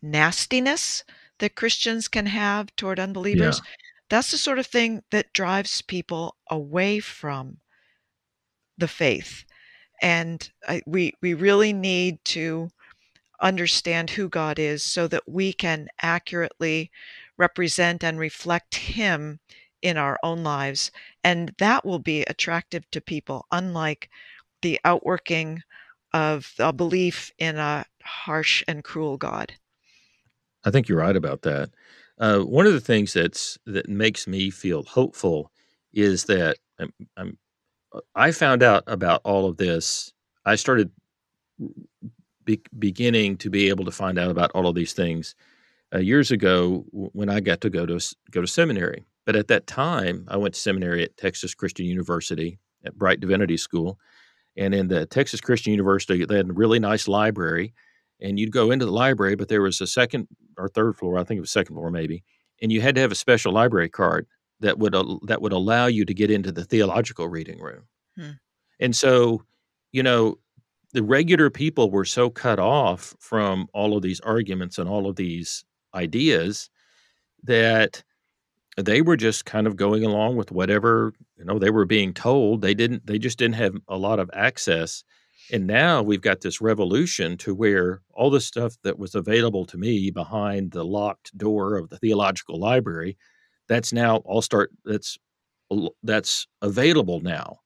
nastiness that Christians can have toward unbelievers. Yeah. That's the sort of thing that drives people away from the faith. And I, we, we really need to understand who God is so that we can accurately represent and reflect him in our own lives. And that will be attractive to people, unlike the outworking of a belief in a harsh and cruel God. I think you're right about that. Uh, one of the things that's that makes me feel hopeful is that I'm, I'm, I found out about all of this. I started Be- beginning to be able to find out about all of these things uh, years ago w- when I got to go to go to seminary. But at that time, I went to seminary at Texas Christian University at Bright Divinity School. And in the Texas Christian University, they had a really nice library. And you'd go into the library, but there was a second or third floor, I think it was second floor maybe, and you had to have a special library card that would, uh, that would allow you to get into the theological reading room. Hmm. And so, you know, the regular people were so cut off from all of these arguments and all of these ideas that they were just kind of going along with whatever, you know, they were being told. They didn't, they just didn't have a lot of access. And now we've got this revolution to where all the stuff that was available to me behind the locked door of the theological library, that's now all start, that's, that's available now.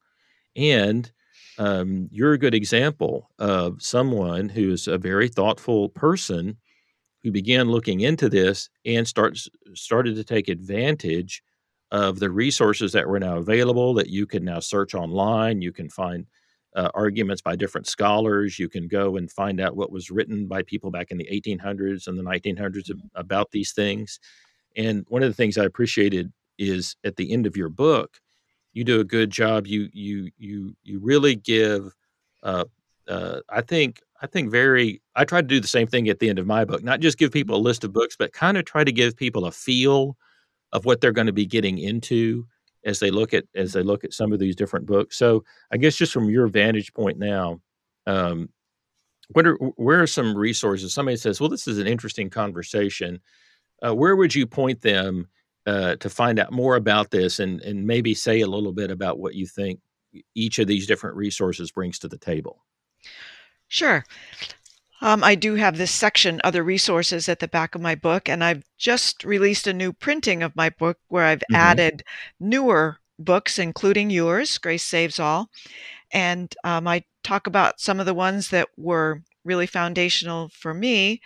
And Um, you're a good example of someone who's a very thoughtful person who began looking into this and starts started to take advantage of the resources that were now available, that you can now search online. You can find uh, arguments by different scholars. You can go and find out what was written by people back in the eighteen hundreds and the nineteen hundreds about these things. And one of the things I appreciated is at the end of your book, you do a good job. You you you you really give uh, uh, I think I think very, I try to do the same thing at the end of my book, not just give people a list of books, but kind of try to give people a feel of what they're going to be getting into as they look at, as they look at some of these different books. So I guess just from your vantage point now, um, what are, where are some resources? Somebody says, well, this is an interesting conversation. Uh, where would you point them uh, to find out more about this, and, and maybe say a little bit about what you think each of these different resources brings to the table? Sure. Um, I do have this section, Other Resources, at the back of my book, and I've just released a new printing of my book where I've mm-hmm. added newer books, including yours, Grace Saves All. And um, I talk about some of the ones that were really foundational for me,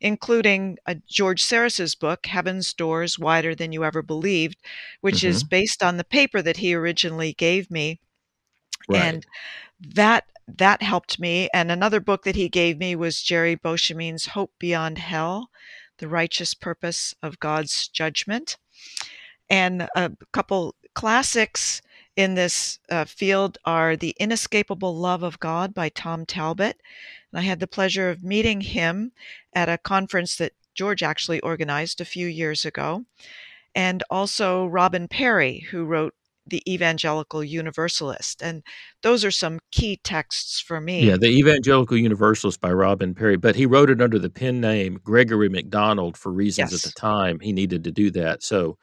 including uh, George Sarris's book, Heaven's Doors Wider Than You Ever Believed, which mm-hmm. is based on the paper that he originally gave me. Right. And that that helped me. And another book that he gave me was Jerry Beauchemin's Hope Beyond Hell, The Righteous Purpose of God's Judgment. And a couple classics in this uh, field are The Inescapable Love of God by Tom Talbot. And I had the pleasure of meeting him at a conference that George actually organized a few years ago. And also Robin Perry, who wrote The Evangelical Universalist. And those are some key texts for me. Yeah, The Evangelical Universalist by Robin Perry, but he wrote it under the pen name Gregory McDonald for reasons yes. at the time he needed to do that. So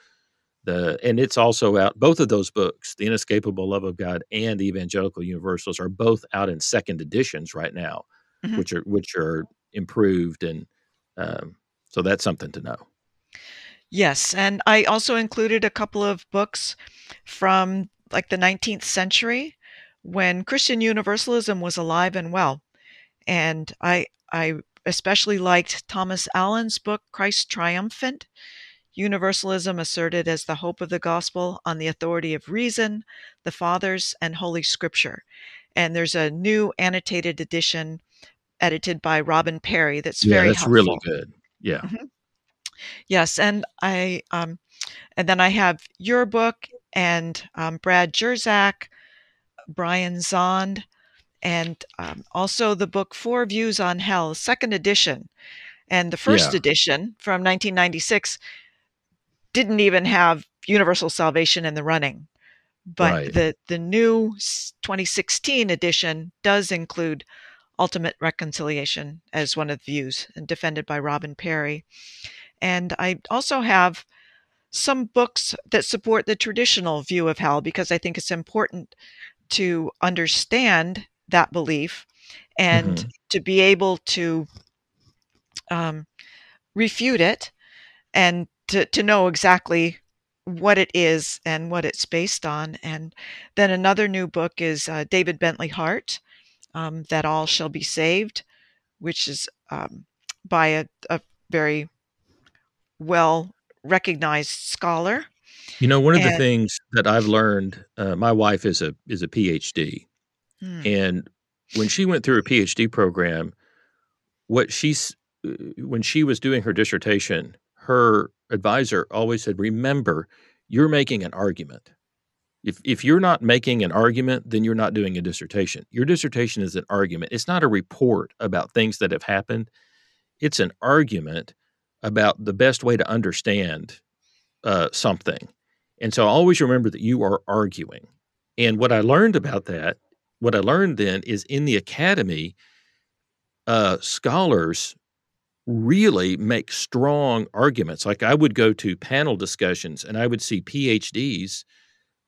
the and it's also out, both of those books, The Inescapable Love of God and The Evangelical Universalist, are both out in second editions right now, mm-hmm. which are which are improved, and um, so that's something to know. Yes, and I also included a couple of books from like the nineteenth century when Christian Universalism was alive and well. And I I especially liked Thomas Allen's book, Christ Triumphant, Universalism Asserted as the Hope of the Gospel on the Authority of Reason, the Fathers, and Holy Scripture. And there's a new annotated edition edited by Robin Perry that's yeah, very that's helpful. Really good. Yeah. Mm-hmm. Yes, and I, um, and then I have your book and um, Brad Jerzak, Brian Zond, and um, also the book Four Views on Hell, second edition, and the first yeah. edition from nineteen ninety-six didn't even have universal salvation in the running, but right. the the new twenty sixteen edition does include ultimate reconciliation as one of the views, and defended by Robin Perry. And I also have some books that support the traditional view of hell, because I think it's important to understand that belief and mm-hmm. to be able to um, refute it, and to, to know exactly what it is and what it's based on. And then another new book is uh, David Bentley Hart, um, That All Shall Be Saved, which is um, by a, a very well-recognized scholar. You know, one of and, the things that I've learned, uh, my wife is a is a PhD, hmm. and when she went through her PhD program, what she's when she was doing her dissertation, her advisor always said, "Remember, you're making an argument. If if you're not making an argument, then you're not doing a dissertation. Your dissertation is an argument. It's not a report about things that have happened. It's an argument about the best way to understand uh, something." And so always remember that you are arguing. And what I learned about that, what I learned then is in the academy, uh, scholars really make strong arguments. Like I would go to panel discussions and I would see PhDs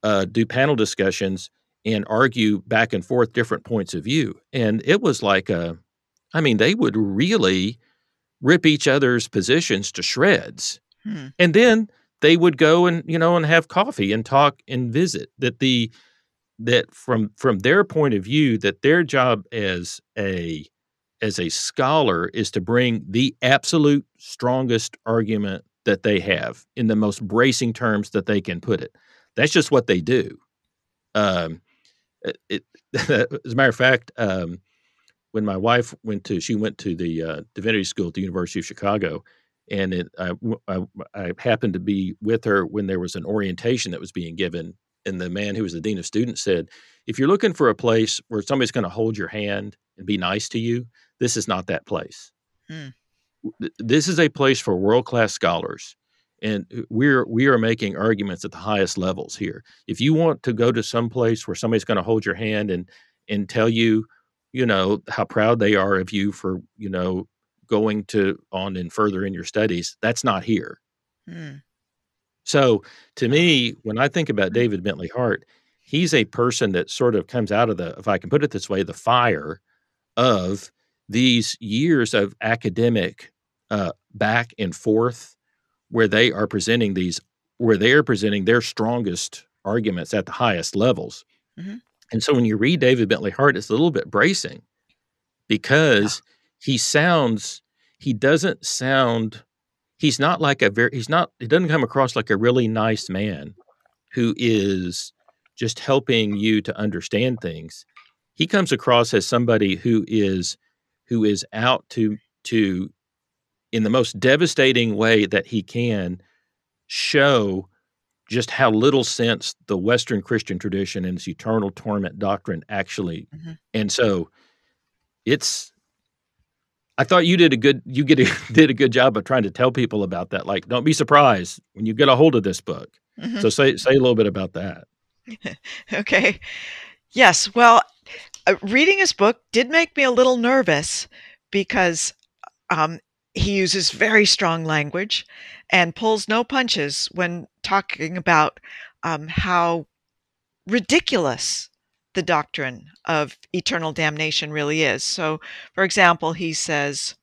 uh, do panel discussions and argue back and forth different points of view. And it was like, a, I mean, they would really rip each other's positions to shreds. Hmm. And then they would go and, you know, and have coffee and talk and visit that the, that from, from their point of view, that their job as a, as a scholar is to bring the absolute strongest argument that they have in the most bracing terms that they can put it. That's just what they do. Um, it, as a matter of fact, um, when my wife went to, she went to the uh, Divinity School at the University of Chicago, and it, I, I, I happened to be with her when there was an orientation that was being given, and the man who was the dean of students said, "If you're looking for a place where somebody's going to hold your hand and be nice to you, this is not that place. Hmm. This is a place for world-class scholars, and we're we are making arguments at the highest levels here. If you want to go to some place where somebody's going to hold your hand and and tell you, you know, how proud they are of you for, you know, going to on and further in your studies, that's not here. Hmm. So to me, when I think about David Bentley Hart, he's a person that sort of comes out of the, if I can put it this way, the fire of these years of academic uh, back and forth, where they are presenting these, where they are presenting their strongest arguments at the highest levels. Mm-hmm. And so when you read David Bentley Hart, it's a little bit bracing because yeah. he sounds, he doesn't sound, he's not like a very, he's not, he doesn't come across like a really nice man who is just helping you to understand things. He comes across as somebody who is, who is out to, to, in the most devastating way that he can, show just how little sense the Western Christian tradition and its eternal torment doctrine actually. Mm-hmm. And so it's, I thought you did a good, you get a, did a good job of trying to tell people about that. Like, don't be surprised when you get a hold of this book. Mm-hmm. So say, say a little bit about that. Okay. Yes. Well, uh, reading his book did make me a little nervous because, um, he uses very strong language and pulls no punches when talking about um, how ridiculous the doctrine of eternal damnation really is. So, for example, he says,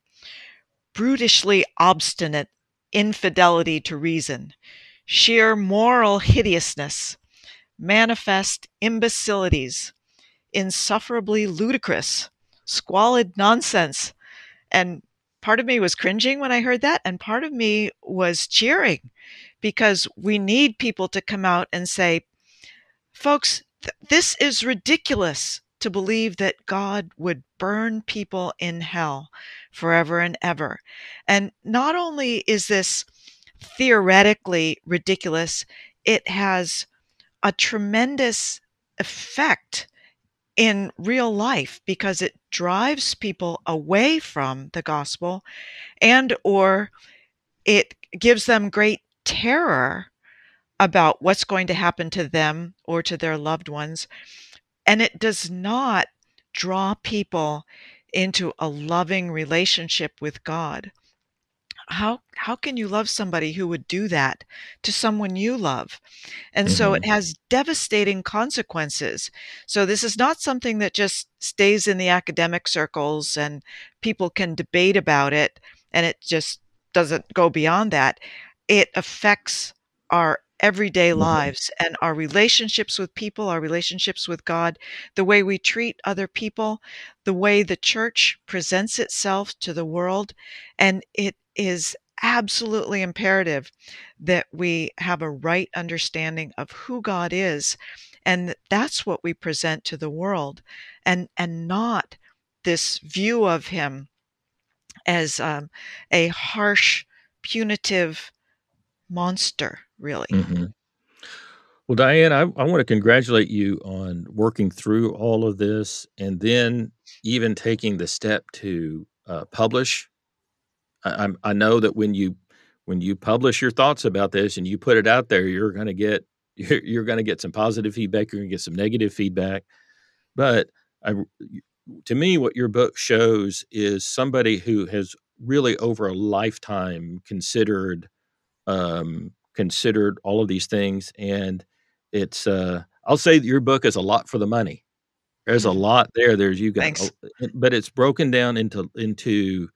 brutishly obstinate infidelity to reason, sheer moral hideousness, manifest imbecilities, insufferably ludicrous, squalid nonsense, and part of me was cringing when I heard that, and part of me was cheering because we need people to come out and say, folks, th- this is ridiculous to believe that God would burn people in hell forever and ever. And not only is this theoretically ridiculous, it has a tremendous effect in real life because it drives people away from the gospel, and or it gives them great terror about what's going to happen to them or to their loved ones. And it does not draw people into a loving relationship with God. How how can you love somebody who would do that to someone you love? And mm-hmm. so it has devastating consequences. So this is not something that just stays in the academic circles and people can debate about it and it just doesn't go beyond that. It affects our everyday mm-hmm. lives and our relationships with people, our relationships with God, the way we treat other people, the way the church presents itself to the world. And it is absolutely imperative that we have a right understanding of who God is, and that's what we present to the world, and and not this view of him as um, a harsh, punitive monster, really. Mm-hmm. Well, Diane, I, I want to congratulate you on working through all of this and then even taking the step to uh, publish. I, I know that when you when you publish your thoughts about this and you put it out there, you're going to get you're, you're going to get some positive feedback. You're going to get some negative feedback. But I, to me, what your book shows is somebody who has really over a lifetime considered um, considered all of these things. And it's uh, I'll say that your book is a lot for the money. There's a lot there. There's you guys, but it's broken down into into.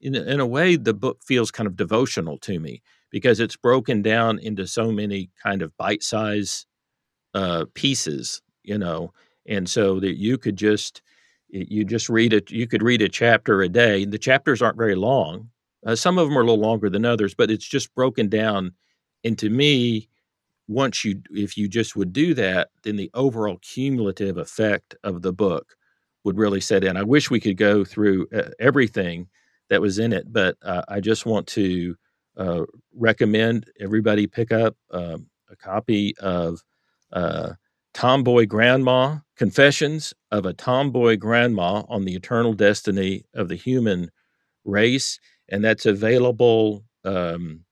In a, in a way, the book feels kind of devotional to me because it's broken down into so many kind of bite-sized uh, pieces, you know, and so that you could just you just read it. You could read a chapter a day. The chapters aren't very long. Uh, some of them are a little longer than others, but it's just broken down. And to me, once you if you just would do that, then the overall cumulative effect of the book would really set in. I wish we could go through uh, everything that was in it, but uh, I just want to uh, recommend everybody pick up um, a copy of uh, Tomboy Grandma, Confessions of a Tomboy Grandma on the Eternal Destiny of the Human Race, and that's available. Um,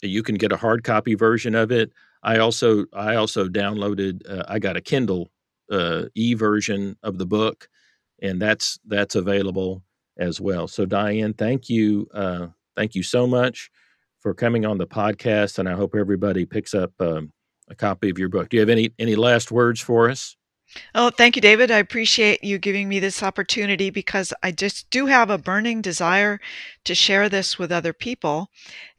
you can get a hard copy version of it. I also I also downloaded. Uh, I got a Kindle uh, e-version of the book, and that's that's available as well. So Diane, thank you, uh, thank you so much for coming on the podcast, and I hope everybody picks up um, a copy of your book. Do you have any any last words for us? Oh, thank you, David. I appreciate you giving me this opportunity because I just do have a burning desire to share this with other people,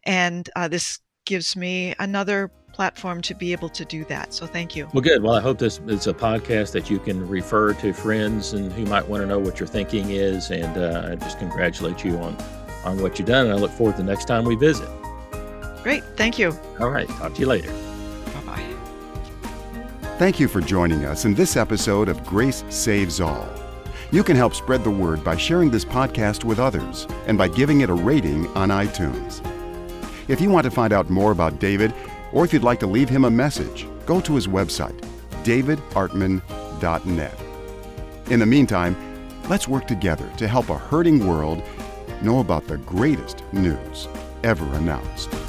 and uh, this gives me another platform to be able to do that. So thank you. Well, good. Well, I hope this is a podcast that you can refer to friends and who might want to know what your thinking is. And uh, I just congratulate you on, on what you've done. And I look forward to the next time we visit. Great. Thank you. All right. Talk to you later. Bye-bye. Thank you for joining us in this episode of Grace Saves All. You can help spread the word by sharing this podcast with others and by giving it a rating on iTunes. If you want to find out more about David, or if you'd like to leave him a message, go to his website, david artman dot net. In the meantime, let's work together to help a hurting world know about the greatest news ever announced.